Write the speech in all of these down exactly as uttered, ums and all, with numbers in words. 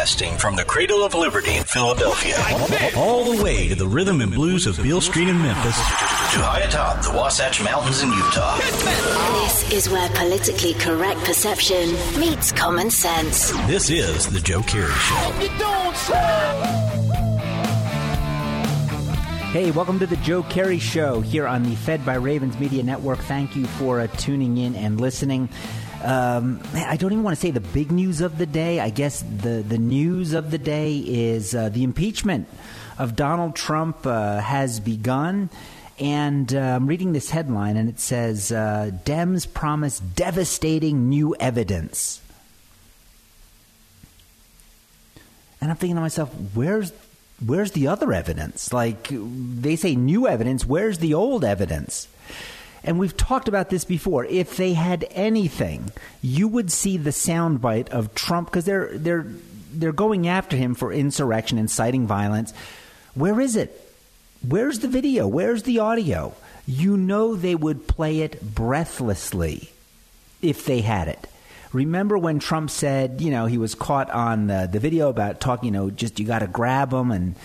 Broadcasting from the cradle of liberty in Philadelphia, all the way to the rhythm and blues of Beale Street in Memphis, to high atop the Wasatch Mountains in Utah. This is where politically correct perception meets common sense. This is The Joe Kerry Show. Hey, welcome to The Joe Kerry Show here on the Fed by Ravens Media Network. Thank you for uh, tuning in and listening. Um, I don't even want to say the big news of the day. I guess the, the news of the day is uh, the impeachment of Donald Trump uh, has begun. And uh, I'm reading this headline, and it says, uh, Dems promise devastating new evidence. And I'm thinking to myself, where's Where's the other evidence? Like, they say new evidence. Where's the old evidence? And we've talked about this before. If they had anything, you would see the soundbite of Trump, because they're they're they're going after him for insurrection, inciting violence. Where is it? Where's the video? Where's the audio? You know they would play it breathlessly if they had it. Remember when Trump said, you know, he was caught on uh, the video about talking, you know, just you got to grab them. And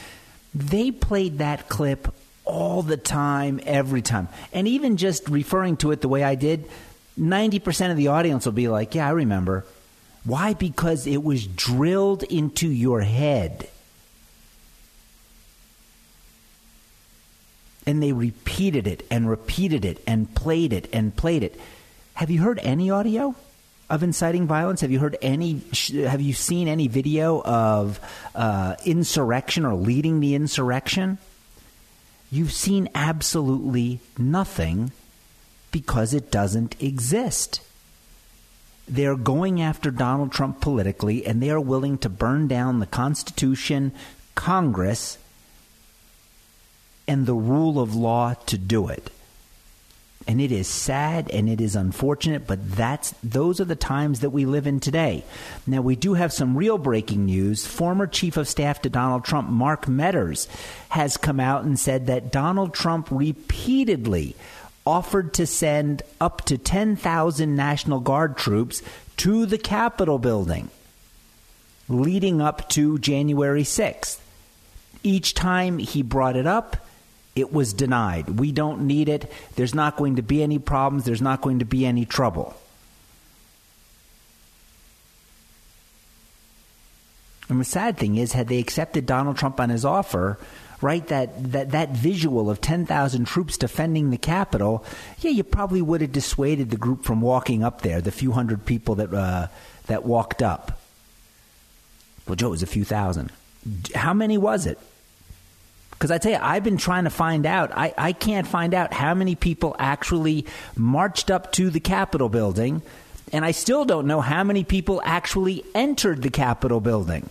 they played that clip all the time, every time. And even just referring to it the way I did, ninety percent of the audience will be like, yeah, I remember. Why? Because it was drilled into your head. And they repeated it and repeated it and played it and played it. Have you heard any audio of inciting violence? Have you heard any, have you seen any video of uh, insurrection or leading the insurrection? You've seen absolutely nothing because it doesn't exist. They're going after Donald Trump politically, and they are willing to burn down the Constitution, Congress, and the rule of law to do it. And it is sad and it is unfortunate, but that's those are the times that we live in today. Now, we do have some real breaking news. Former Chief of Staff to Donald Trump, Mark Meadows, has come out and said that Donald Trump repeatedly offered to send up to ten thousand National Guard troops to the Capitol building leading up to January sixth. Each time he brought it up, it was denied. We don't need it. There's not going to be any problems. There's not going to be any trouble. And the sad thing is, had they accepted Donald Trump on his offer, right, that, that, that visual of ten thousand troops defending the Capitol, yeah, you probably would have dissuaded the group from walking up there, the few hundred people that uh, that walked up. Well, Joe, it was a few thousand. How many was it? Because I tell you, I've been trying to find out. I, I can't find out how many people actually marched up to the Capitol building. And I still don't know how many people actually entered the Capitol building.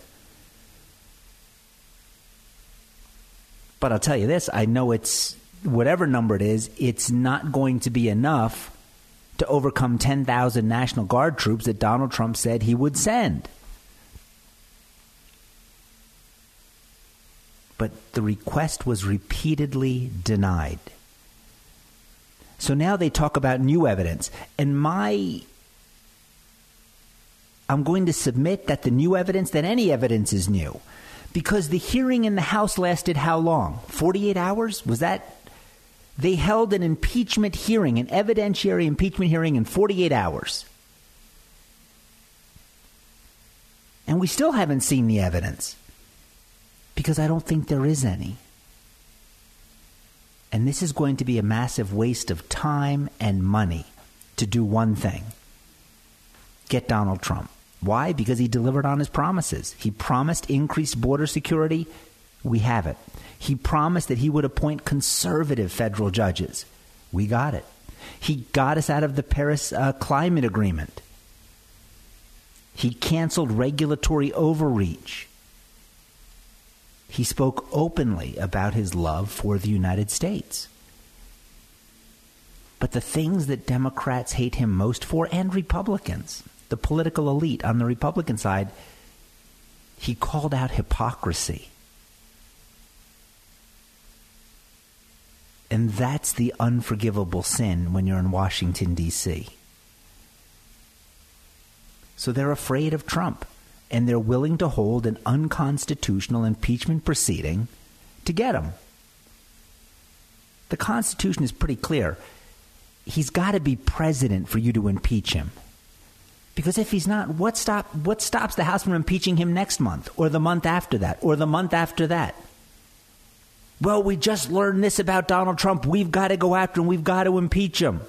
But I'll tell you this. I know it's whatever number it is, it's not going to be enough to overcome ten thousand National Guard troops that Donald Trump said he would send. But the request was repeatedly denied. So now they talk about new evidence. And my, I'm going to submit that the new evidence, that any evidence is new. Because the hearing in the House lasted how long? forty-eight hours? Was that? They held an impeachment hearing, an evidentiary impeachment hearing in forty-eight hours. And we still haven't seen the evidence. Because I don't think there is any. And this is going to be a massive waste of time and money to do one thing. Get Donald Trump. Why? Because he delivered on his promises. He promised increased border security. We have it. He promised that he would appoint conservative federal judges. We got it. He got us out of the Paris uh, Climate Agreement. He canceled regulatory overreach. He spoke openly about his love for the United States. But the things that Democrats hate him most for, and Republicans, the political elite on the Republican side, he called out hypocrisy. And that's the unforgivable sin when you're in Washington, D C. So they're afraid of Trump. and they're willing to hold an unconstitutional impeachment proceeding to get him. The Constitution is pretty clear. He's got to be president for you to impeach him. Because if he's not, what stop what stops the House from impeaching him next month or the month after that or the month after that? Well, we just learned this about Donald Trump. We've got to go after him. We've got to impeach him.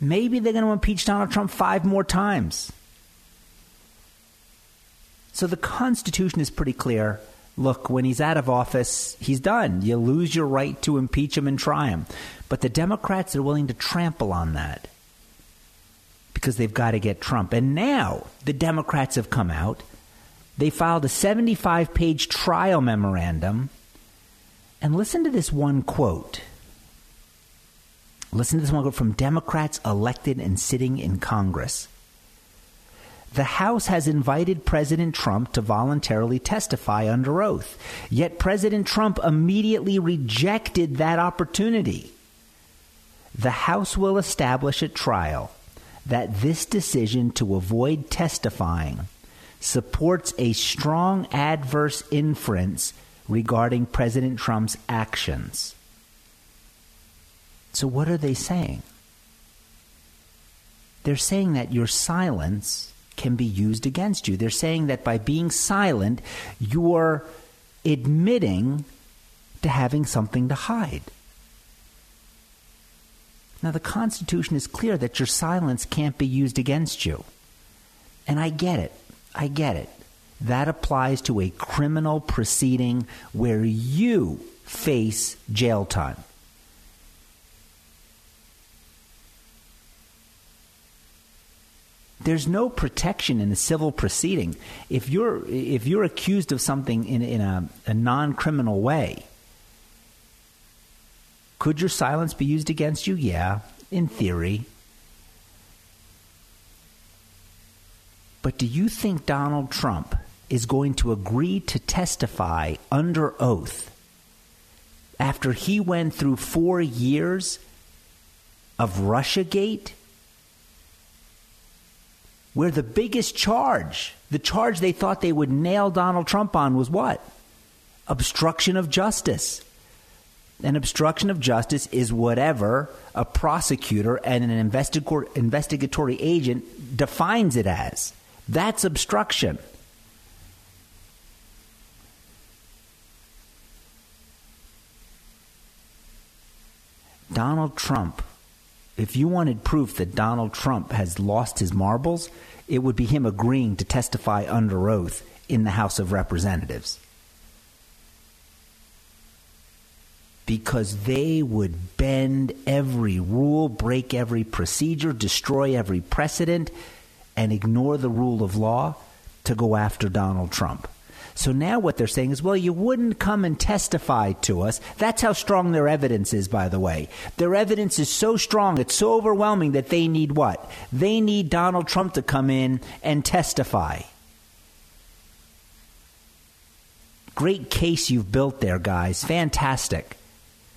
Maybe they're going to impeach Donald Trump five more times. So the Constitution is pretty clear. Look, when he's out of office, he's done. You lose your right to impeach him and try him. But the Democrats are willing to trample on that, because they've got to get Trump. And now the Democrats have come out. They filed a seventy-five page trial memorandum. And listen to this one quote. Listen to this one quote from Democrats elected and sitting in Congress. The House has invited President Trump to voluntarily testify under oath. Yet President Trump immediately rejected that opportunity. The House will establish at trial that this decision to avoid testifying supports a strong adverse inference regarding President Trump's actions. So what are they saying? They're saying that your silence can be used against you. They're saying that by being silent, you're admitting to having something to hide. Now, the Constitution is clear that your silence can't be used against you. And I get it. I get it. That applies to a criminal proceeding where you face jail time. There's no protection in a civil proceeding. If you're if you're accused of something in, in a, a non-criminal way, could your silence be used against you? Yeah, in theory. But do you think Donald Trump is going to agree to testify under oath after he went through four years of Russiagate, where the biggest charge, the charge they thought they would nail Donald Trump on was what? Obstruction of justice. And obstruction of justice is whatever a prosecutor and an investig- investigatory agent defines it as. That's obstruction. Donald Trump, if you wanted proof that Donald Trump has lost his marbles, it would be him agreeing to testify under oath in the House of Representatives. Because they would bend every rule, break every procedure, destroy every precedent, and ignore the rule of law to go after Donald Trump. So now what they're saying is, well, you wouldn't come and testify to us. That's how strong their evidence is, by the way. Their evidence is so strong, it's so overwhelming that they need what? They need Donald Trump to come in and testify. Great case you've built there, guys. Fantastic.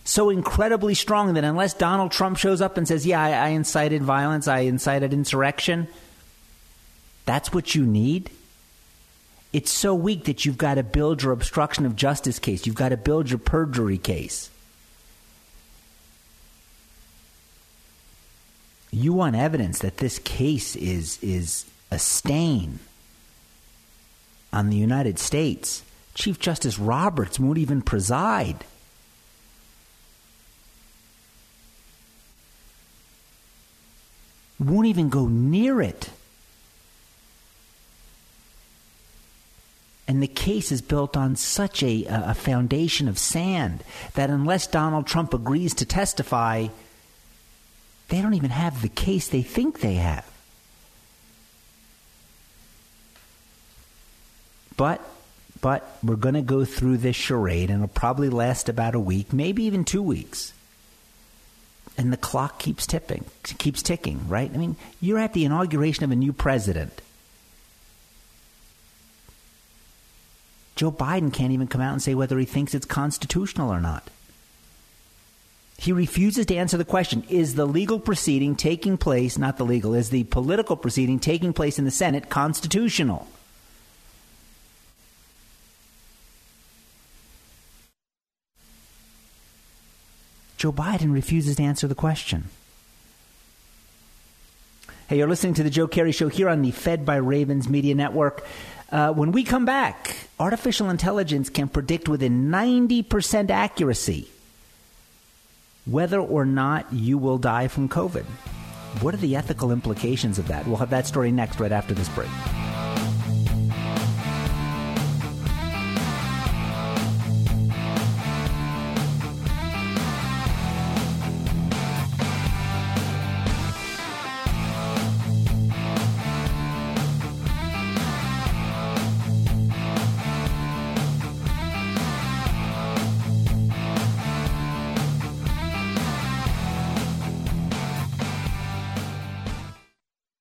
So incredibly strong that unless Donald Trump shows up and says, yeah, I, I incited violence, I incited insurrection, that's what you need? It's so weak that you've got to build your obstruction of justice case. You've got to build your perjury case. You want evidence that this case is, is a stain on the United States. Chief Justice Roberts won't even preside. Won't even go near it. And the case is built on such a, a foundation of sand that unless Donald Trump agrees to testify, they don't even have the case they think they have. But, but we're going to go through this charade, and it'll probably last about a week, maybe even two weeks. And the clock keeps tipping, keeps ticking, right? I mean, you're at the inauguration of a new president. Joe Biden can't even come out and say whether he thinks it's constitutional or not. He refuses to answer the question, is the legal proceeding taking place, not the legal, is the political proceeding taking place in the Senate constitutional? Joe Biden refuses to answer the question. Hey, you're listening to The Joe Kerry Show here on the Fed by Ravens Media Network. Uh, when we come back, artificial intelligence can predict with a ninety percent accuracy whether or not you will die from COVID. What are the ethical implications of that? We'll have that story next, right after this break.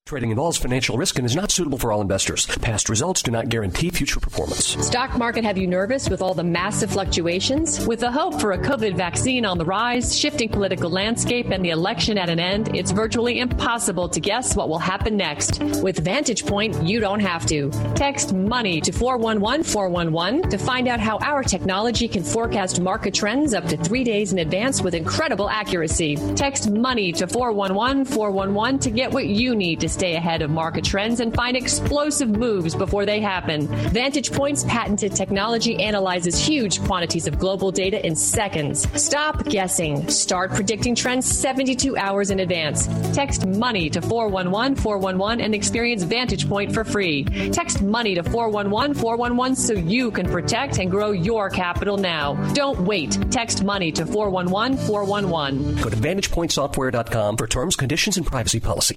Trading involves financial risk and is not suitable for all investors. Past results do not guarantee future performance. Stock market have you nervous with all the massive fluctuations? With the hope for a COVID vaccine on the rise, shifting political landscape, and the election at an end, it's virtually impossible to guess what will happen next. With Vantage Point, you don't have to. Text MONEY to four one one four one one to find out how our technology can forecast market trends up to three days in advance with incredible accuracy. Text MONEY to four one one four one one to get what you need to stay ahead of market trends and find explosive moves before they happen. Vantage Point's patented technology analyzes huge quantities of global data in seconds. Stop guessing. Start predicting trends seventy-two hours in advance. Text MONEY to four one one four one one and experience Vantage Point for free. Text MONEY to four one one four one one so you can protect and grow your capital now. Don't wait. Text MONEY to four one one four one one. Go to vantage point software dot com for terms, conditions, and privacy policy.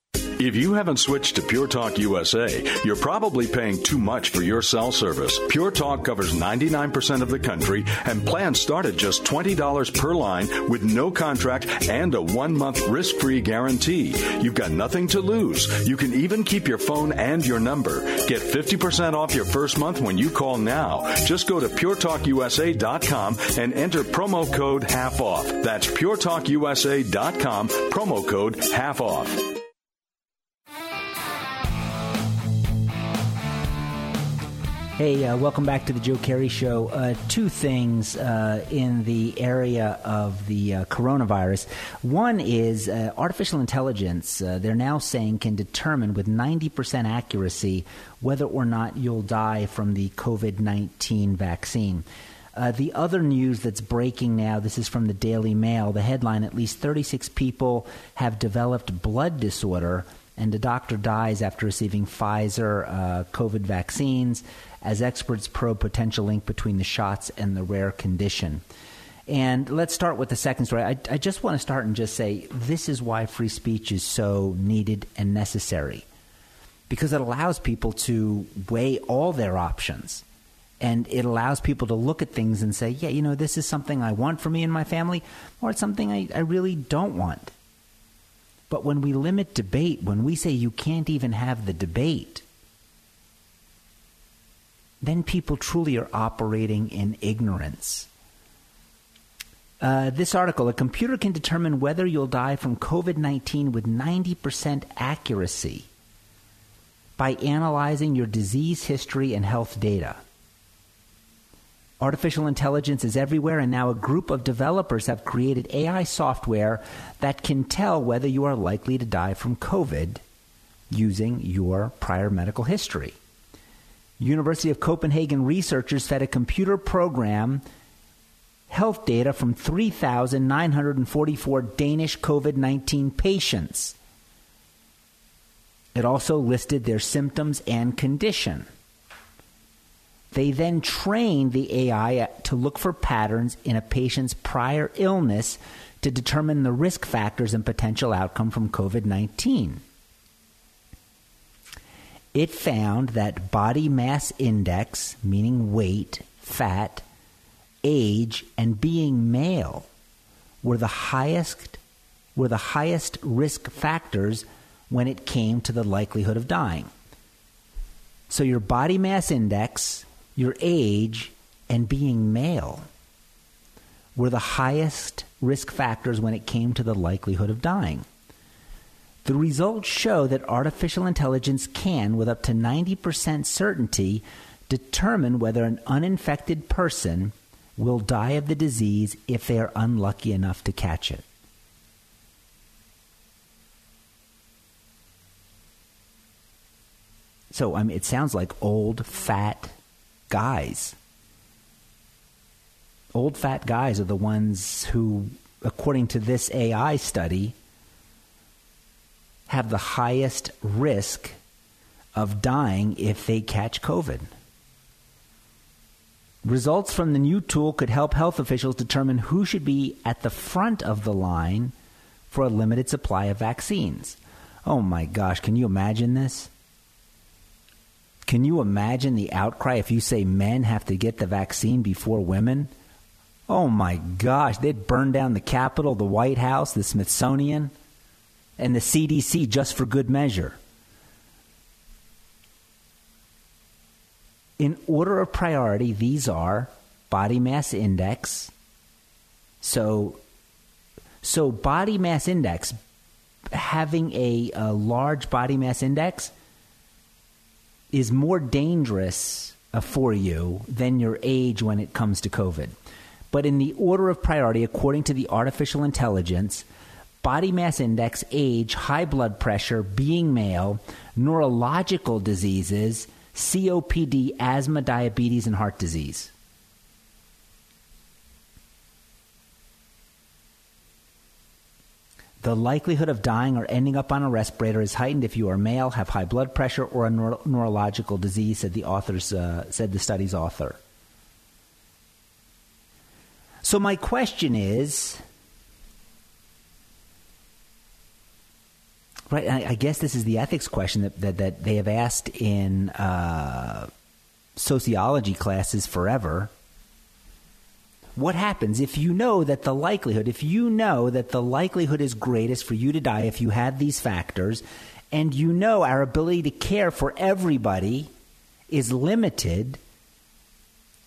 If you haven't switched to Pure Talk U S A, you're probably paying too much for your cell service. Pure Talk covers ninety-nine percent of the country, and plans start at just twenty dollars per line with no contract and a one-month risk-free guarantee. You've got nothing to lose. You can even keep your phone and your number. Get fifty percent off your first month when you call now. Just go to pure talk u s a dot com and enter promo code half off. That's pure talk u s a dot com, promo code half off. Hey, uh, welcome back to the Joe Kerry Show. Uh, two things uh, in the area of the uh, coronavirus. One is uh, artificial intelligence, uh, they're now saying, can determine with ninety percent accuracy whether or not you'll die from the COVID nineteen vaccine. Uh, the other news that's breaking now, this is from the Daily Mail. The headline, at least thirty-six people have developed blood disorder and a doctor dies after receiving Pfizer uh, COVID vaccines, as experts probe potential link between the shots and the rare condition. And let's start with the second story. I, I just want to start and just say this is why free speech is so needed and necessary, because it allows people to weigh all their options And it allows people to look at things and say, yeah, you know, this is something I want for me and my family, or it's something I, I really don't want. But when we limit debate, when we say you can't even have the debate, then people truly are operating in ignorance. Uh, this article, a computer can determine whether you'll die from COVID nineteen with ninety percent accuracy by analyzing your disease history and health data. Artificial intelligence is everywhere, and now a group of developers have created A I software that can tell whether you are likely to die from COVID using your prior medical history. University of Copenhagen researchers fed a computer program health data from three thousand nine hundred forty-four Danish COVID nineteen patients. It also listed their symptoms and condition. They then trained the A I to look for patterns in a patient's prior illness to determine the risk factors and potential outcome from COVID nineteen. It found that body mass index, meaning weight, fat, age, and being male were the highest were the highest risk factors when it came to the likelihood of dying. So your body mass index, your age, and being male were the highest risk factors when it came to the likelihood of dying. The results show that artificial intelligence can, with up to ninety percent certainty, determine whether an uninfected person will die of the disease if they are unlucky enough to catch it. So, I mean, it sounds like old, fat guys. Old fat guys are the ones who, according to this A I study, have the highest risk of dying if they catch COVID. Results from the new tool could help health officials determine who should be at the front of the line for a limited supply of vaccines. Oh my gosh, can you imagine this? Can you imagine the outcry if you say men have to get the vaccine before women? Oh my gosh, they'd burn down the Capitol, the White House, the Smithsonian, and the C D C just for good measure. In order of priority, these are body mass index. So, so body mass index, having a, a large body mass index is more dangerous for you than your age when it comes to COVID. But in the order of priority, according to the artificial intelligence, body mass index, age, high blood pressure, being male, neurological diseases, C O P D, asthma, diabetes, and heart disease. The likelihood of dying or ending up on a respirator is heightened if you are male, have high blood pressure, or a neuro- neurological disease, said the authors, uh, said the study's author. So my question is, right, I, I guess this is the ethics question that, that, that they have asked in uh, sociology classes forever. What happens if you know that the likelihood, if you know that the likelihood is greatest for you to die if you have these factors, and you know our ability to care for everybody is limited,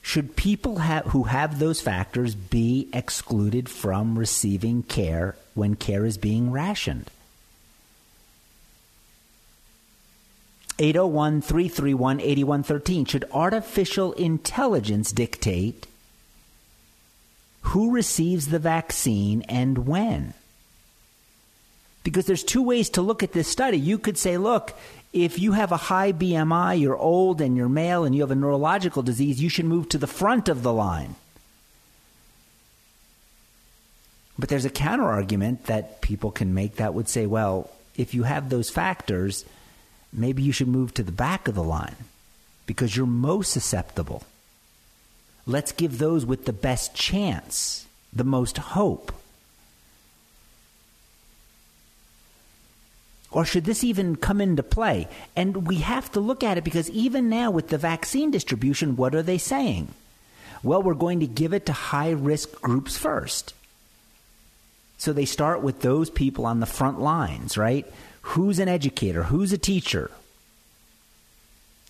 should people have, who have those factors be excluded from receiving care when care is being rationed? eight oh one, three three one, eight one one three. Should artificial intelligence dictate who receives the vaccine and when? Because there's two ways to look at this study. You could say, look, if you have a high B M I, you're old and you're male and you have a neurological disease, you should move to the front of the line. But there's a counter argument that people can make that would say, well, if you have those factors, maybe you should move to the back of the line because you're most susceptible. Let's give those with the best chance, the most hope. or should this even come into play? And we have to look at it because even now with the vaccine distribution, what are they saying? Well, we're going to give it to high-risk groups first. So they start with those people on the front lines, right? Who's an educator? Who's a teacher?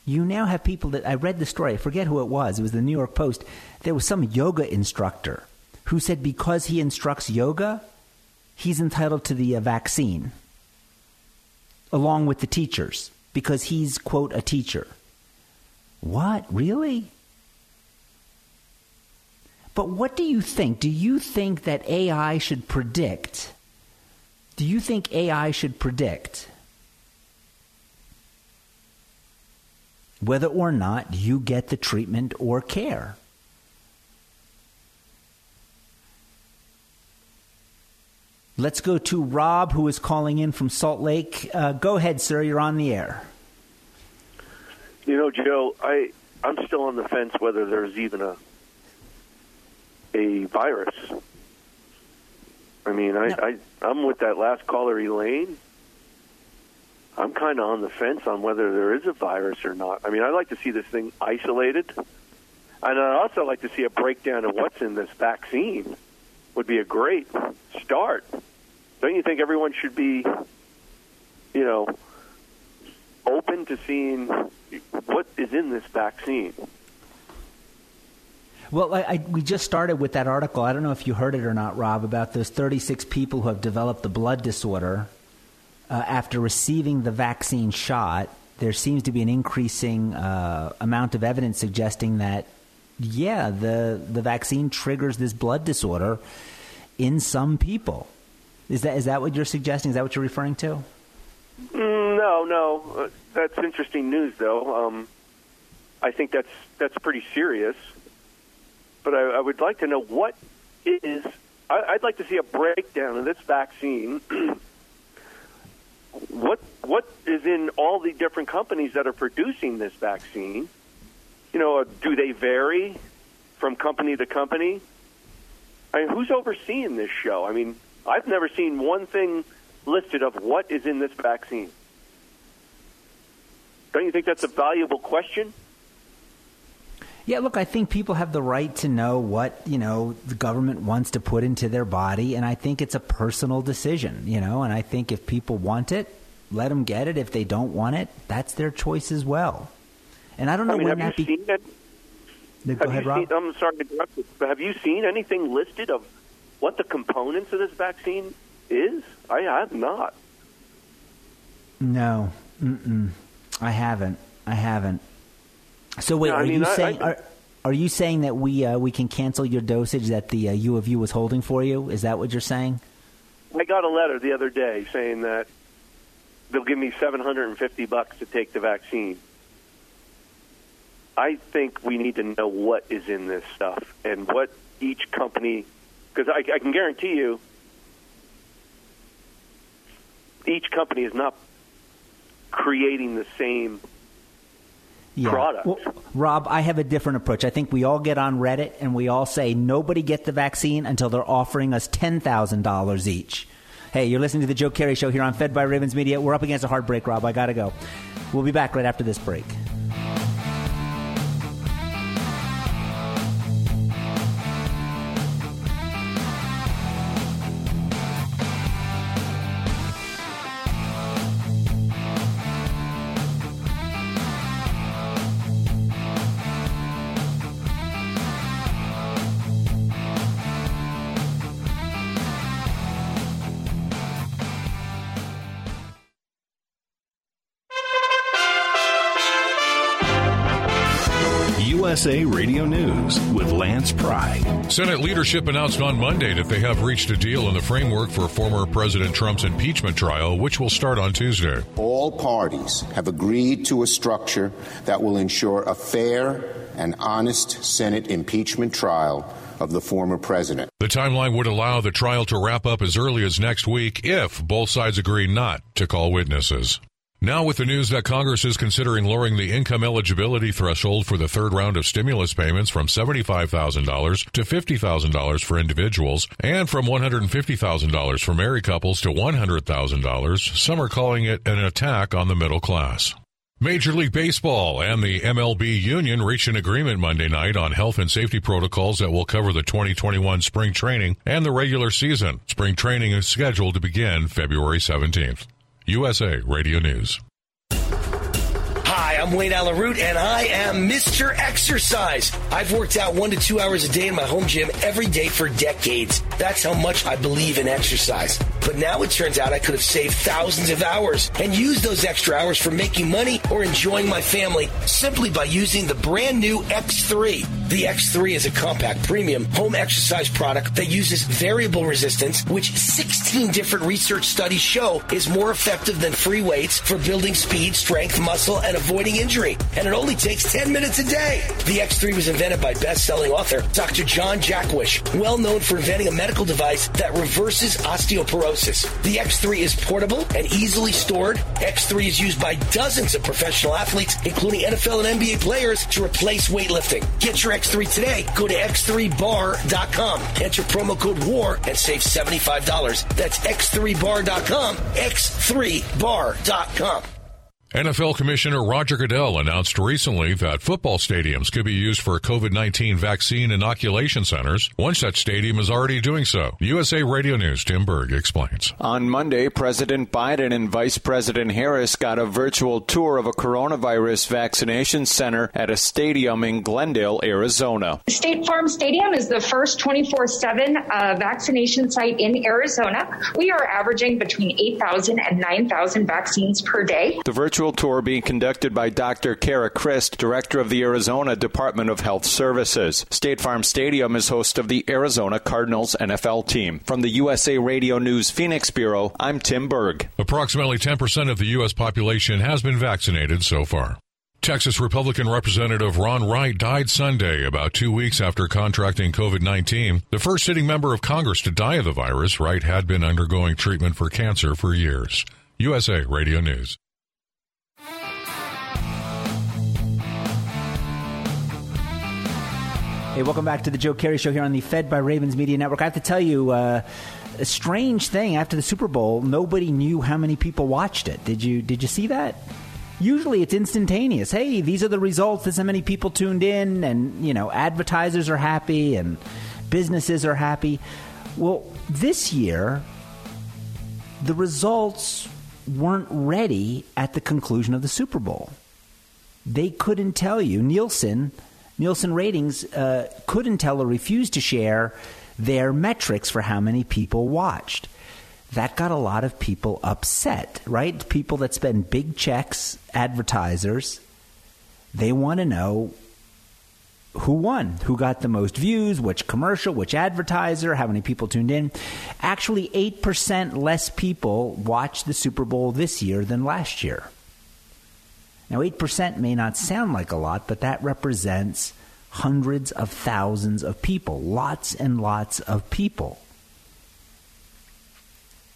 You now have people that, I read the story, I forget who it was, it was the New York Post. There was some yoga instructor who said because he instructs yoga, he's entitled to the uh, vaccine, along with the teachers, because he's, quote, a teacher. What? Really? But what do you think? Do you think that A I should predict? Do you think A I should predict whether or not you get the treatment or care? Let's go to Rob, who is calling in from Salt Lake. Uh, go ahead, sir. You're on the air. You know, Joe, I, I'm still on the fence whether there's even a a virus. I mean, I, no. I, I'm with that last caller, Elaine. I'm kind of on the fence on whether there is a virus or not. I mean, I'd like to see this thing isolated. And I'd also like to see a breakdown of what's in this vaccine. Would be a great start. Don't you think everyone should be, you know, open to seeing what is in this vaccine? Well, I, I, we just started with that article. I don't know if you heard it or not, Rob, about those thirty-six people who have developed the blood disorder uh, after receiving the vaccine shot. There seems to be an increasing uh, amount of evidence suggesting that, yeah, the the vaccine triggers this blood disorder in some people. Is that is that what you're suggesting? Is that what you're referring to? No, no. Uh, that's interesting news, though. Um, I think that's that's pretty serious. But I, I would like to know what is. I, I'd like to see a breakdown of this vaccine. What what is in all the different companies that are producing this vaccine? You know, do they vary from company to company? I mean, who's overseeing this show? I mean, I've never seen one thing listed of what is in this vaccine. Don't you think that's a valuable question? Yeah, look, I think people have the right to know what, you know, the government wants to put into their body, and I think it's a personal decision, you know, and I think if people want it, let them get it. If they don't want it, that's their choice as well. And I don't know I mean, when that be- no, Go ahead, Rob. Seen, I'm sorry to interrupt you, but have you seen anything listed of what the components of this vaccine is? I have not. No, Mm-mm. I haven't. I haven't. So wait, no, are I mean, you I, saying I, are, are you saying that we uh, we can cancel your dosage that the uh, U of U was holding for you? Is that what you're saying? I got a letter the other day saying that they'll give me seven hundred fifty bucks to take the vaccine. I think we need to know what is in this stuff and what each company, because I, I can guarantee you each company is not creating the same yeah. product. Well, Rob, I have a different approach. I think we all get on Reddit and we all say nobody get the vaccine until they're offering us ten thousand dollars each. Hey, you're listening to The Joe Kerry Show here on Fed by Ravens Media. We're up against a hard break, Rob. I got to go. We'll be back right after this break. U S A Radio News with Lance Pry. Senate leadership announced on Monday that they have reached a deal in the framework for former President Trump's impeachment trial, which will start on Tuesday. All parties have agreed to a structure that will ensure a fair and honest Senate impeachment trial of the former president. The timeline would allow the trial to wrap up as early as next week if both sides agree not to call witnesses. Now with the news that Congress is considering lowering the income eligibility threshold for the third round of stimulus payments from seventy-five thousand dollars to fifty thousand dollars for individuals and from one hundred fifty thousand dollars for married couples to one hundred thousand dollars, some are calling it an attack on the middle class. Major League Baseball and the M L B Union reached an agreement Monday night on health and safety protocols that will cover the twenty twenty-one spring training and the regular season. Spring training is scheduled to begin February seventeenth. U S A Radio News. Hi, I'm Wayne Allyn Root, and I am Mister Exercise. I've worked out one to two hours a day in my home gym every day for decades. That's how much I believe in exercise. But now it turns out I could have saved thousands of hours and used those extra hours for making money or enjoying my family simply by using the brand new X three. The X three is a compact premium home exercise product that uses variable resistance, which sixteen different research studies show is more effective than free weights for building speed, strength, muscle, and avoiding injury. And it only takes ten minutes a day. The X three was invented by best-selling author Doctor John Jackwish, well known for inventing a medical device that reverses osteoporosis. The X three is portable and easily stored. X three is used by dozens of professional athletes, including N F L and N B A players, to replace weightlifting. Get your X three today. Go to X three bar dot com. Enter promo code WAR and save seventy-five dollars. That's X three bar dot com, X three bar dot com. N F L Commissioner Roger Goodell announced recently that football stadiums could be used for COVID nineteen vaccine inoculation centers. One such stadium is already doing so. U S A Radio News' Tim Berg explains. On Monday, President Biden and Vice President Harris got a virtual tour of a coronavirus vaccination center at a stadium in Glendale, Arizona. State Farm Stadium is the first twenty-four seven uh, vaccination site in Arizona. We are averaging between eight thousand and nine thousand vaccines per day. The virtual tour being conducted by Doctor Kara Christ, director of the Arizona Department of Health Services. State Farm Stadium is host of the Arizona Cardinals N F L team. From the U S A Radio News Phoenix Bureau, I'm Tim Berg. Approximately ten percent of the U S population has been vaccinated so far. Texas Republican Representative Ron Wright died Sunday, about two weeks after contracting COVID nineteen. The first sitting member of Congress to die of the virus, Wright had been undergoing treatment for cancer for years. U S A Radio News. Hey, welcome back to the Joe Kerry Show here on the Fed by Ravens Media Network. I have to tell you, uh, a strange thing after the Super Bowl, nobody knew how many people watched it. Did you Did you see that? Usually it's instantaneous. Hey, these are the results. This is how many people tuned in, and you know, advertisers are happy and businesses are happy. Well, this year, the results weren't ready at the conclusion of the Super Bowl. They couldn't tell you. Nielsen. Nielsen ratings uh, couldn't tell or refused to share their metrics for how many people watched. That got a lot of people upset, right? People that spend big checks, advertisers, they want to know who won, who got the most views, which commercial, which advertiser, how many people tuned in. Actually, eight percent less people watched the Super Bowl this year than last year. Now, eight percent may not sound like a lot, but that represents hundreds of thousands of people, lots and lots of people.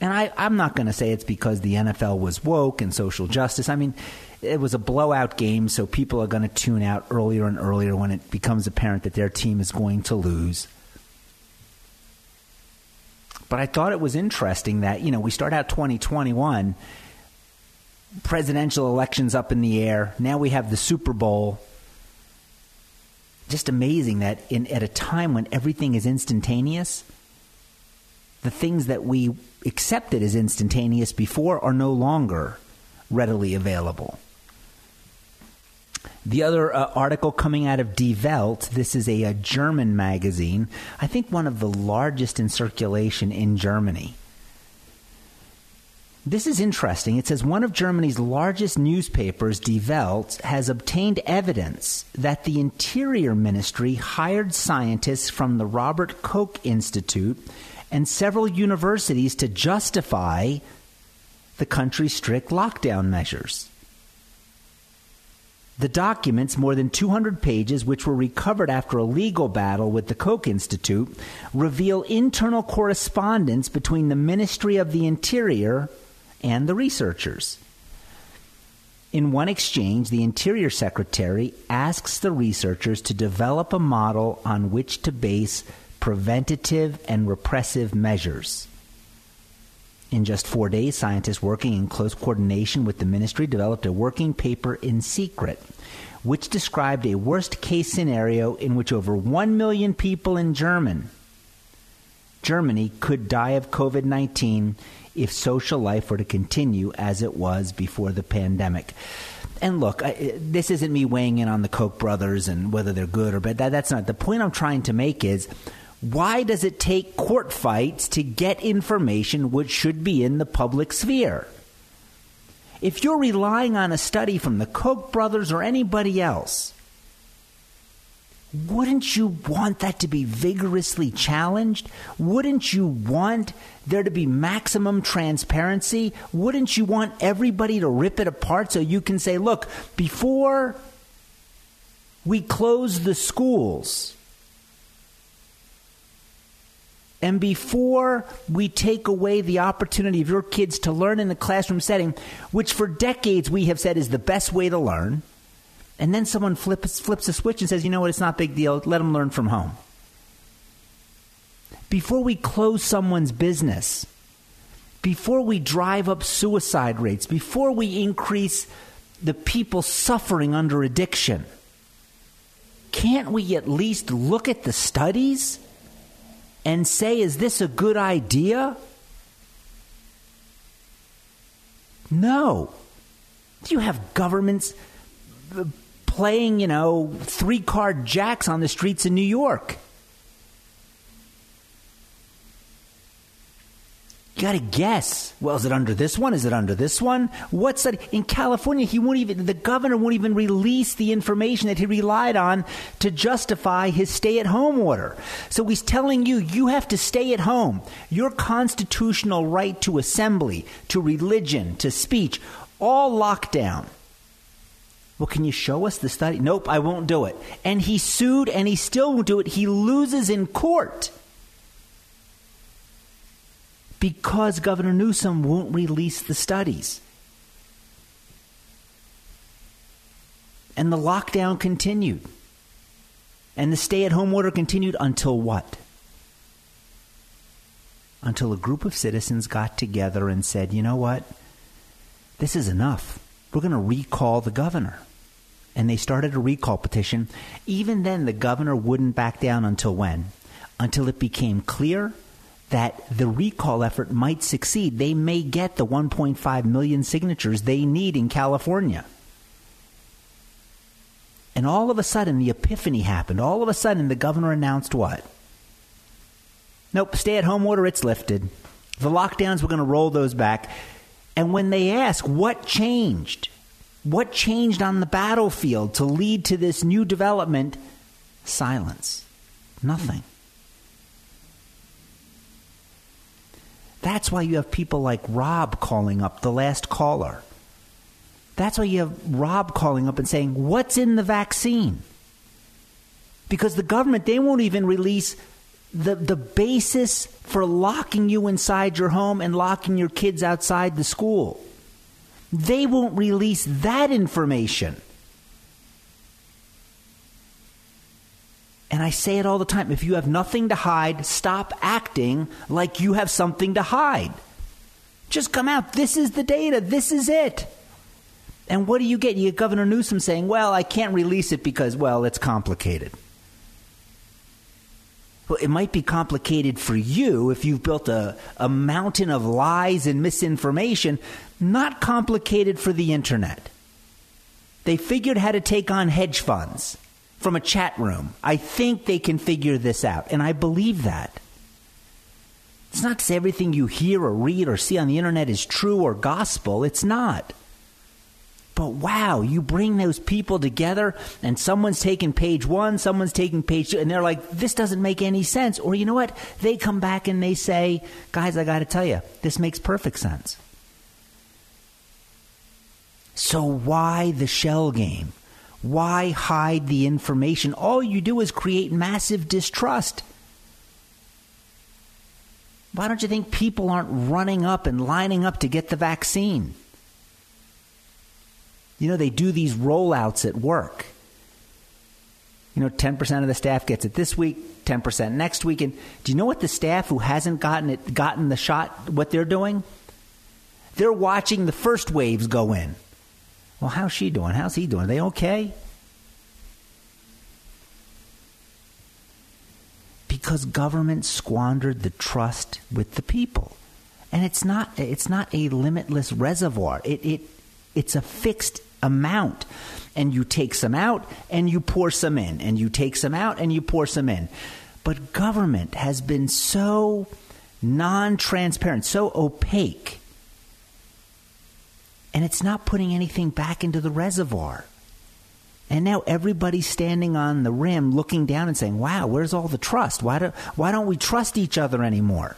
And I, I'm not going to say it's because the N F L was woke and social justice. I mean, it was a blowout game, so people are going to tune out earlier and earlier when it becomes apparent that their team is going to lose. But I thought it was interesting that, you know, we start out twenty twenty-one – presidential elections up in the air. Now we have the Super Bowl. Just amazing that in at a time when everything is instantaneous, the things that we accepted as instantaneous before are no longer readily available. The other uh, article coming out of Die Welt, this is a, a German magazine, I think one of the largest in circulation in Germany. This is interesting. It says one of Germany's largest newspapers, Die Welt, has obtained evidence that the Interior Ministry hired scientists from the Robert Koch Institute and several universities to justify the country's strict lockdown measures. The documents, more than two hundred pages, which were recovered after a legal battle with the Koch Institute, reveal internal correspondence between the Ministry of the Interior and the researchers. In one exchange, the Interior Secretary asks the researchers to develop a model on which to base preventative and repressive measures. In just four days, scientists working in close coordination with the ministry developed a working paper in secret, which described a worst-case scenario in which over one million people in German, Germany could die of COVID nineteen if social life were to continue as it was before the pandemic. And look, I, this isn't me weighing in on the Koch brothers and whether they're good or bad. That, that's not the point I'm trying to make is, why does it take court fights to get information which should be in the public sphere? If you're relying on a study from the Koch brothers or anybody else, wouldn't you want that to be vigorously challenged? Wouldn't you want there to be maximum transparency? Wouldn't you want everybody to rip it apart so you can say, look, before we close the schools and before we take away the opportunity of your kids to learn in the classroom setting, which for decades we have said is the best way to learn, and then someone flips flips a switch and says, you know what, it's not a big deal, let them learn from home. Before we close someone's business, before we drive up suicide rates, before we increase the people suffering under addiction, can't we at least look at the studies and say, is this a good idea? No. Do you have governments playing, you know, three-card jacks on the streets in New York? You got to guess. Well, is it under this one? Is it under this one? What's that? In California, he won't even, the governor won't even release the information that he relied on to justify his stay-at-home order. So he's telling you, you have to stay at home. Your constitutional right to assembly, to religion, to speech, all locked down. Well, can you show us the study? Nope, I won't do it. And he sued and he still won't do it. He loses in court because Governor Newsom won't release the studies. And the lockdown continued. And the stay-at-home order continued until what? Until a group of citizens got together and said, you know what? This is enough. We're going to recall the governor. And they started a recall petition. Even then, the governor wouldn't back down until when? Until it became clear that the recall effort might succeed. They may get the one point five million signatures they need in California. And all of a sudden, the epiphany happened. All of a sudden, the governor announced what? Nope, stay-at-home order, it's lifted. The lockdowns, we're going to roll those back. And when they ask what changed, what changed on the battlefield to lead to this new development, silence, nothing. That's why you have people like Rob calling up, the last caller. That's why you have Rob calling up and saying, what's in the vaccine? Because the government, they won't even release the, the basis for locking you inside your home and locking your kids outside the school. They won't release that information. And I say it all the time. If you have nothing to hide, stop acting like you have something to hide. Just come out. This is the data. This is it. And what do you get? You get Governor Newsom saying, well, I can't release it because, well, it's complicated. Well, it might be complicated for you if you've built a, a mountain of lies and misinformation. Not complicated for the internet. They figured how to take on hedge funds. From a chat room. I think they can figure this out. And I believe that. It's not to say everything you hear or read or see on the internet is true or gospel. It's not. But wow, you bring those people together and someone's taking page one, someone's taking page two, and they're like, this doesn't make any sense. Or you know what? They come back and they say, guys, I got to tell you, this makes perfect sense. So why the shell game? Why hide the information? All you do is create massive distrust. Why don't you think people aren't running up and lining up to get the vaccine? You know, they do these rollouts at work. You know, ten percent of the staff gets it this week, ten percent next week. And do you know what the staff who hasn't gotten it, gotten the shot, what they're doing? They're watching the first waves go in. Well, how's she doing? How's he doing? Are they okay? Because government squandered the trust with the people. And it's not it's not a limitless reservoir. It it it's a fixed amount. And you take some out and you pour some in. And you take some out and you pour some in. But government has been so non-transparent, so opaque. And it's not putting anything back into the reservoir. And now everybody's standing on the rim looking down and saying, wow, where's all the trust? Why do, why don't we trust each other anymore?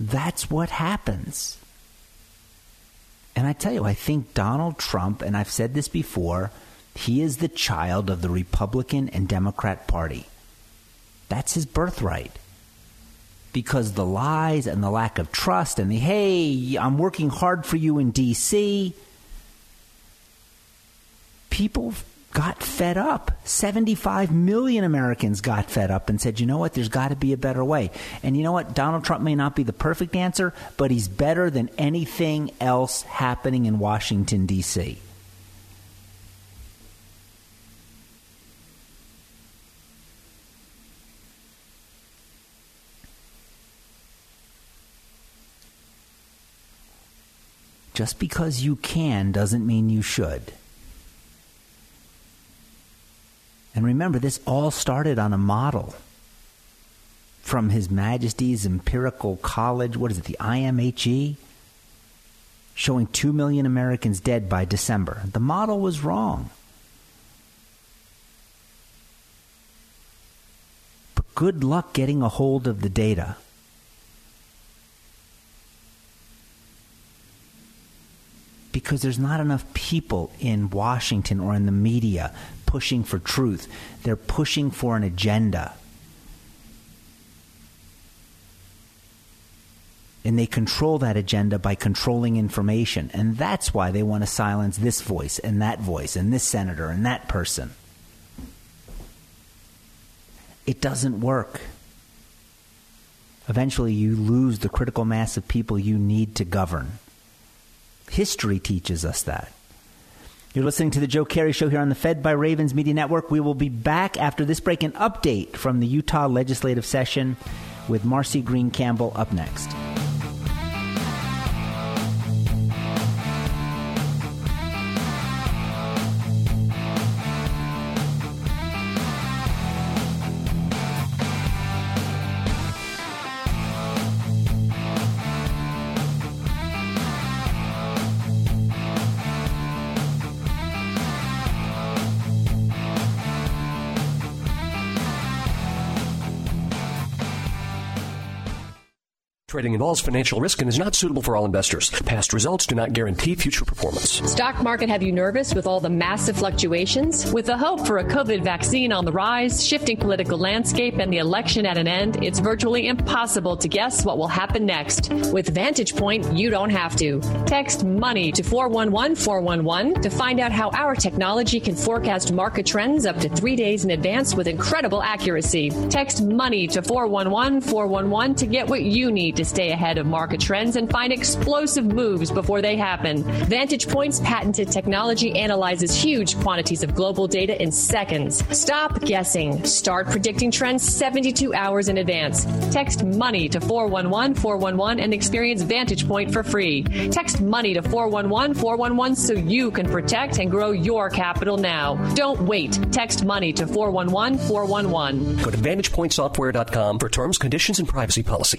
That's what happens. And I tell you, I think Donald Trump, and I've said this before, he is the child of the Republican and Democrat Party. That's his birthright. Because the lies and the lack of trust and the, hey, I'm working hard for you in D C. People got fed up. seventy-five million Americans got fed up and said, you know what, there's got to be a better way. And you know what, Donald Trump may not be the perfect answer, but he's better than anything else happening in Washington, D C. Just because you can doesn't mean you should. And remember, this all started on a model from His Majesty's Imperial College, what is it, the I M H E, showing two million Americans dead by December. The model was wrong. But good luck getting a hold of the data. Because there's not enough people in Washington or in the media pushing for truth. They're pushing for an agenda. And they control that agenda by controlling information. And that's why they want to silence this voice and that voice and this senator and that person. It doesn't work. Eventually, you lose the critical mass of people you need to govern. History teaches us that. You're listening to the Joe Kerry Show here on the Fed by Ravens Media Network. We will be back after this break, an update from the Utah legislative session with Marcie Greene-Campbell up next. Trading involves financial risk and is not suitable for all investors. Past results do not guarantee future performance. Stock market have you nervous with all the massive fluctuations? With the hope for a COVID vaccine on the rise, shifting political landscape, and the election at an end, it's virtually impossible to guess what will happen next. With Vantage Point, you don't have to. Text MONEY to four one one four one one to find out how our technology can forecast market trends up to three days in advance with incredible accuracy. Text MONEY to four one one four one one to get what you need to stay ahead of market trends and find explosive moves before they happen. Vantage Point's patented technology analyzes huge quantities of global data in seconds. Stop guessing. Start predicting trends seventy-two hours in advance. Text MONEY to four one one four one one and experience Vantage Point for free. Text MONEY to four one one four one one so you can protect and grow your capital now. Don't wait. Text MONEY to four one one four one one. Go to vantage point software dot com for terms, conditions, and privacy policy.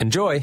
Enjoy.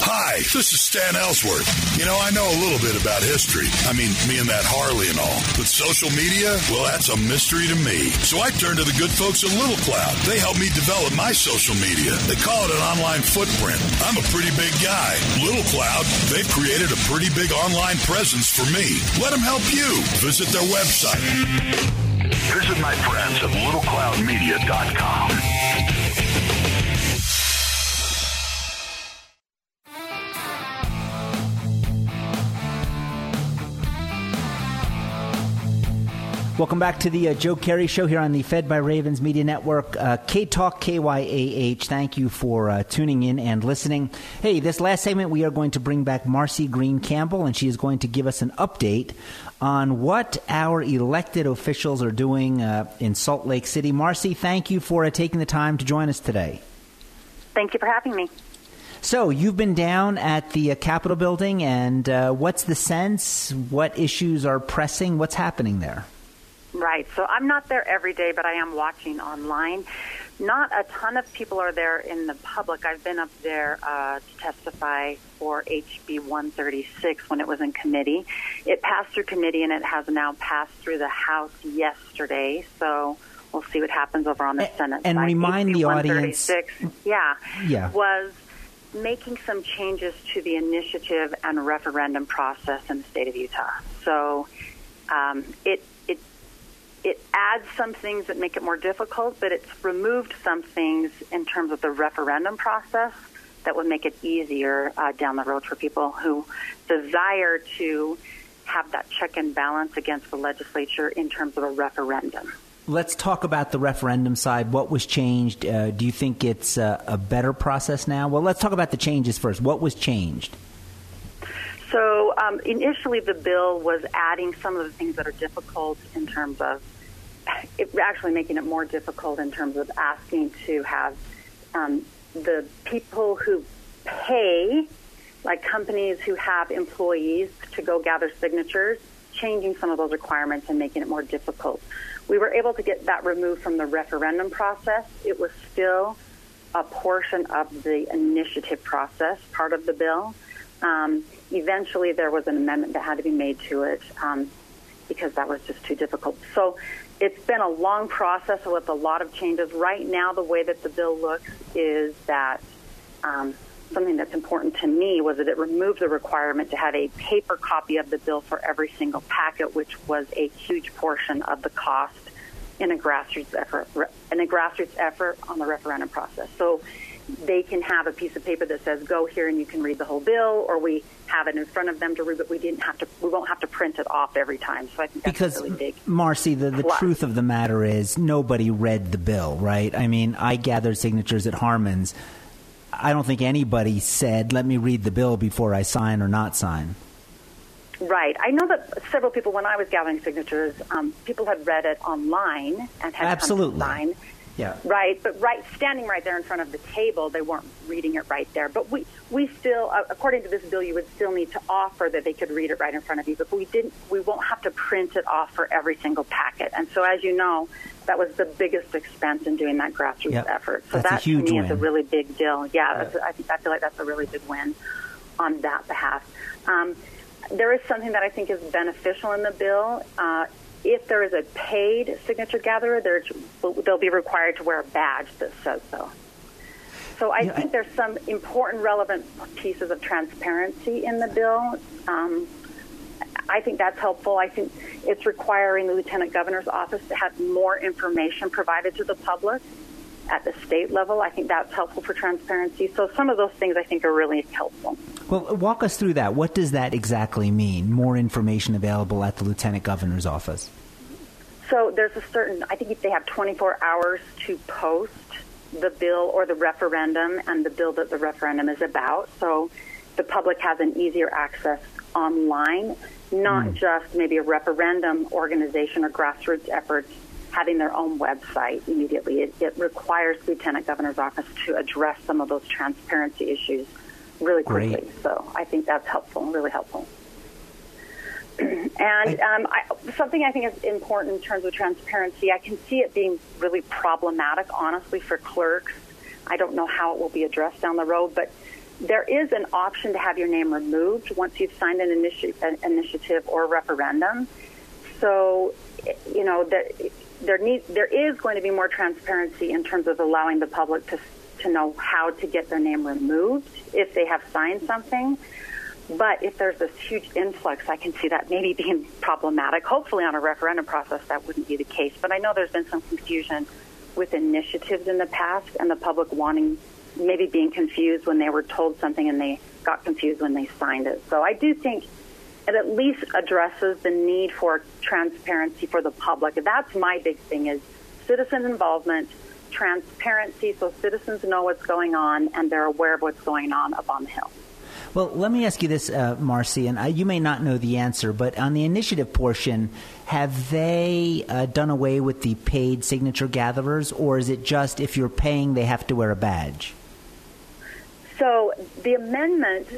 Hi, this is Stan Ellsworth. You know, I know a little bit about history. I mean, me and that Harley and all. But social media, well, that's a mystery to me. So I turned to the good folks at Little Cloud. They helped me develop my social media. They call it an online footprint. I'm a pretty big guy. Little Cloud, they've created a pretty big online presence for me. Let them help you. Visit their website. Visit my friends at little cloud media dot com. Welcome back to the uh, Joe Kerry Show here on the Fed by Ravens Media Network, uh, K-Talk, K Y A H. Thank you for uh, tuning in and listening. Hey, this last segment we are going to bring back Marcie Greene-Campbell, and she is going to give us an update on what our elected officials are doing uh, in Salt Lake City. Marcie, thank you for uh, taking the time to join us today. Thank you for having me. So you've been down at the uh, Capitol building, and uh, what's the sense? What issues are pressing? What's happening there? Right. So I'm not there every day, but I am watching online. Not a ton of people are there in the public. I've been up there uh, to testify for H B one thirty-six when it was in committee. It passed through committee, and it has now passed through the House yesterday. So we'll see what happens over on the and, Senate. And side. Remind the audience. Yeah. Yeah. Was making some changes to the initiative and referendum process in the state of Utah. So um, it It adds some things that make it more difficult, but it's removed some things in terms of the referendum process that would make it easier uh, down the road for people who desire to have that check and balance against the legislature in terms of a referendum. Let's talk about the referendum side. What was changed? Uh, do you think it's uh, a better process now? Well, let's talk about the changes first. What was changed? So um, initially the bill was adding some of the things that are difficult in terms of it actually making it more difficult in terms of asking to have um, the people who pay, like companies who have employees to go gather signatures, changing some of those requirements and making it more difficult. We were able to get that removed from the referendum process. It was still a portion of the initiative process, part of the bill. Um, eventually there was an amendment that had to be made to it um, because that was just too difficult. So it's been a long process with a lot of changes. Right now the way that the bill looks is that um, something that's important to me was that it removed the requirement to have a paper copy of the bill for every single packet, which was a huge portion of the cost in a grassroots effort, in a grassroots effort on the referendum process. So they can have a piece of paper that says, go here and you can read the whole bill, or we have it in front of them to read, but we didn't have to, we won't have to print it off every time. So I think that's because, really big. Marcie, the, the truth of the matter is nobody read the bill, right? I mean, I gathered signatures at Harmon's. I don't think anybody said, let me read the bill before I sign or not sign. Right. I know that several people, when I was gathering signatures, um, people had read it online and had Absolutely. come to sign. Yeah. Right. But right, standing right there in front of the table, they weren't reading it right there. But we, we still, uh, according to this bill, you would still need to offer that they could read it right in front of you. But we didn't. We won't have to print it off for every single packet. And so, as you know, that was the biggest expense in doing that grassroots yep. effort. So that's that, a huge to me, win. is a really big deal. Yeah. That's, I think I feel like that's a really big win on that behalf. Um, there is something that I think is beneficial in the bill. Uh, If there is a paid signature gatherer, they'll be required to wear a badge that says so. So I think there's some important, relevant pieces of transparency in the bill. Um, I think that's helpful. I think it's requiring the Lieutenant Governor's office to have more information provided to the public at the state level. I think that's helpful for transparency. So some of those things I think are really helpful. Well, walk us through that. What does that exactly mean, more information available at the Lieutenant Governor's office? So there's a certain, I think if they have twenty-four hours to post the bill or the referendum and the bill that the referendum is about, so the public has an easier access online, not mm. just maybe a referendum organization or grassroots efforts having their own website immediately. It, it requires the Lieutenant Governor's office to address some of those transparency issues really quickly. Great. So I think that's helpful, really helpful. And um, I, something I think is important in terms of transparency, I can see it being really problematic, honestly, for clerks. I don't know how it will be addressed down the road, but there is an option to have your name removed once you've signed an, initi- an initiative or referendum. So, you know, that there need, there is going to be more transparency in terms of allowing the public to to know how to get their name removed if they have signed something. But if there's this huge influx, I can see that maybe being problematic. Hopefully on a referendum process, that wouldn't be the case. But I know there's been some confusion with initiatives in the past and the public wanting, maybe being confused when they were told something and they got confused when they signed it. So I do think it at least addresses the need for transparency for the public. That's my big thing, is citizen involvement, transparency, so citizens know what's going on and they're aware of what's going on up on the Hill. Well, let me ask you this, uh, Marcie, and I, you may not know the answer, but on the initiative portion, have they uh, done away with the paid signature gatherers, or is it just if you're paying, they have to wear a badge? So the amendment,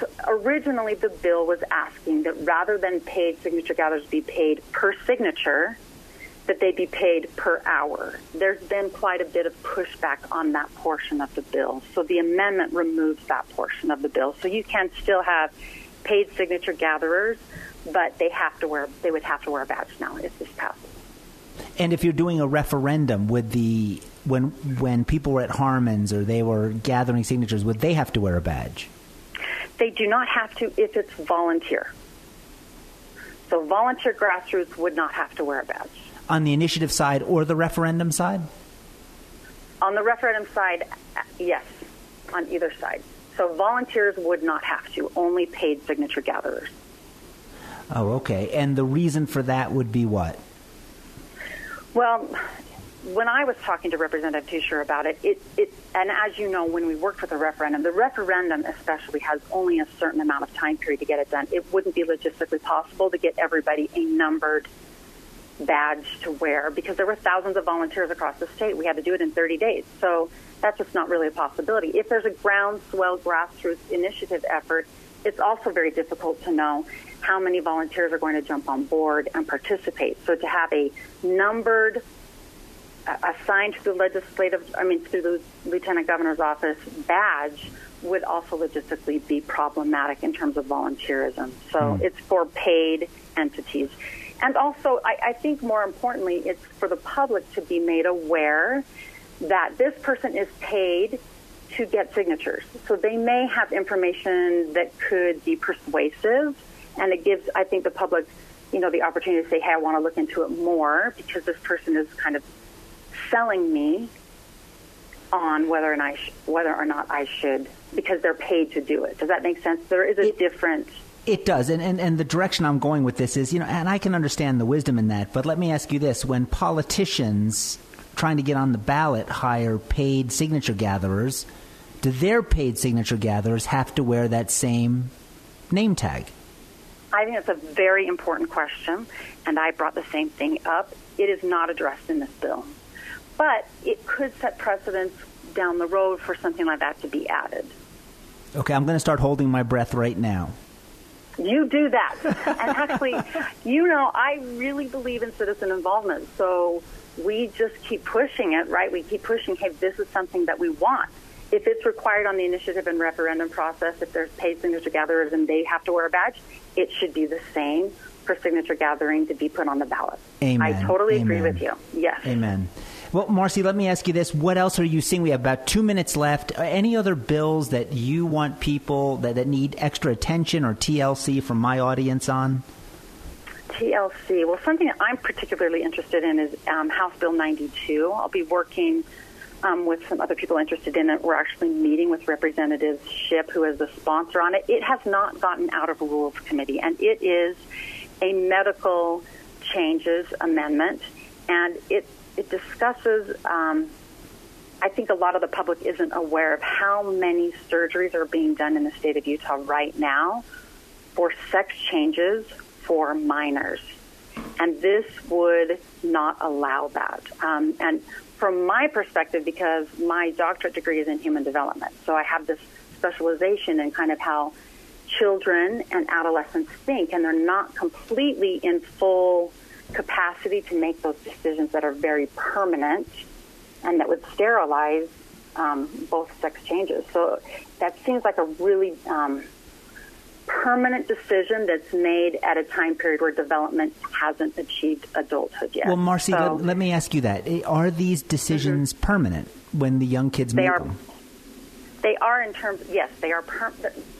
so originally the bill was asking that rather than paid signature gatherers be paid per signature, that they be paid per hour. There's been quite a bit of pushback on that portion of the bill. So the amendment removes that portion of the bill. So you can still have paid signature gatherers, but they have to wear, they would have to wear a badge now if this passes. And if you're doing a referendum, would the when when people were at Harmon's or they were gathering signatures, would they have to wear a badge? They do not have to if it's volunteer. So volunteer grassroots would not have to wear a badge. On the initiative side or the referendum side? On the referendum side, yes, on either side. So volunteers would not have to, only paid signature gatherers. Oh, okay. And the reason for that would be what? Well, when I was talking to Representative Tuscher about it, it, it, and as you know, when we worked with the referendum, the referendum especially has only a certain amount of time period to get it done. It wouldn't be logistically possible to get everybody a numbered badge to wear because there were thousands of volunteers across the state. We had to do it in thirty days. So that's just not really a possibility. If there's a groundswell grassroots initiative effort, it's also very difficult to know how many volunteers are going to jump on board and participate. So to have a numbered, uh, assigned to the legislative, I mean, through the Lieutenant Governor's office badge would also logistically be problematic in terms of volunteerism. So mm. it's for paid entities. And also, I, I think more importantly, it's for the public to be made aware that this person is paid to get signatures. So they may have information that could be persuasive, and it gives, I think, the public, you know, the opportunity to say, hey, I want to look into it more because this person is kind of selling me on whether or not I, sh- whether or not I should, because they're paid to do it. Does that make sense? There is a different... It does. And, and and the direction I'm going with this is, you know, and I can understand the wisdom in that. But let me ask you this. When politicians trying to get on the ballot hire paid signature gatherers, do their paid signature gatherers have to wear that same name tag? I think that's a very important question. And I brought the same thing up. It is not addressed in this bill. But it could set precedents down the road for something like that to be added. Okay, I'm going to start holding my breath right now. You do that. And actually, you know, I really believe in citizen involvement. So we just keep pushing it, right? We keep pushing, hey, this is something that we want. If it's required on the initiative and referendum process, if there's paid signature gatherers and they have to wear a badge, it should be the same for signature gathering to be put on the ballot. Amen. I totally Amen. agree with you. Yes. Amen. Well, Marcie, let me ask you this. What else are you seeing? We have about two minutes left. Any other bills that you want people that, that need extra attention or T L C from my audience on? T L C. Well, something that I'm particularly interested in is um, House Bill ninety-two. I'll be working um, with some other people interested in it. We're actually meeting with Representative Shipp, who is the sponsor on it. It has not gotten out of Rules Committee, and it is a medical changes amendment, and it it discusses, um, I think a lot of the public isn't aware of how many surgeries are being done in the state of Utah right now for sex changes for minors, and this would not allow that. Um, and from my perspective, because my doctorate degree is in human development, so I have this specialization in kind of how children and adolescents think, and they're not completely in full capacity to make those decisions that are very permanent and that would sterilize um, both sex changes. So that seems like a really um, permanent decision that's made at a time period where development hasn't achieved adulthood yet. Well, Marcie, so, let, let me ask you that. Are these decisions mm-hmm. permanent when the young kids they make are, them? They are in terms, yes, they are per,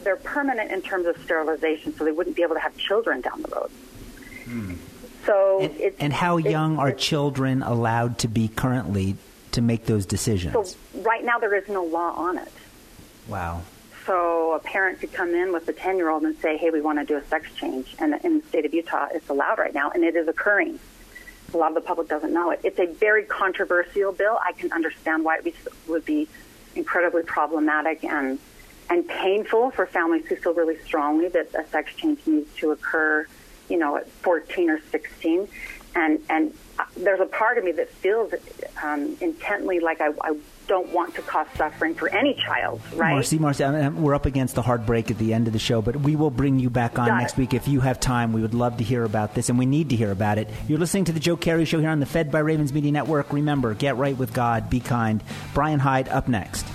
they're permanent in terms of sterilization, so they wouldn't be able to have children down the road. Mm. So and, it's, and how it's, young are children allowed to be currently to make those decisions? So right now there is no law on it. Wow. So a parent could come in with a ten-year-old and say, hey, we want to do a sex change. And in the state of Utah, it's allowed right now, and it is occurring. A lot of the public doesn't know it. It's a very controversial bill. I can understand why it would be incredibly problematic and, and painful for families who feel really strongly that a sex change needs to occur, you know, at fourteen or sixteen. And, and there's a part of me that feels um, intently like I, I don't want to cause suffering for any child, right? Marcie, Marcie, I mean, we're up against the hard break at the end of the show, but we will bring you back on Got next it. week if you have time. We would love to hear about this, and we need to hear about it. You're listening to The Joe Kerry Show here on the Fed by Ravens Media Network. Remember, get right with God, be kind. Brian Hyde up next.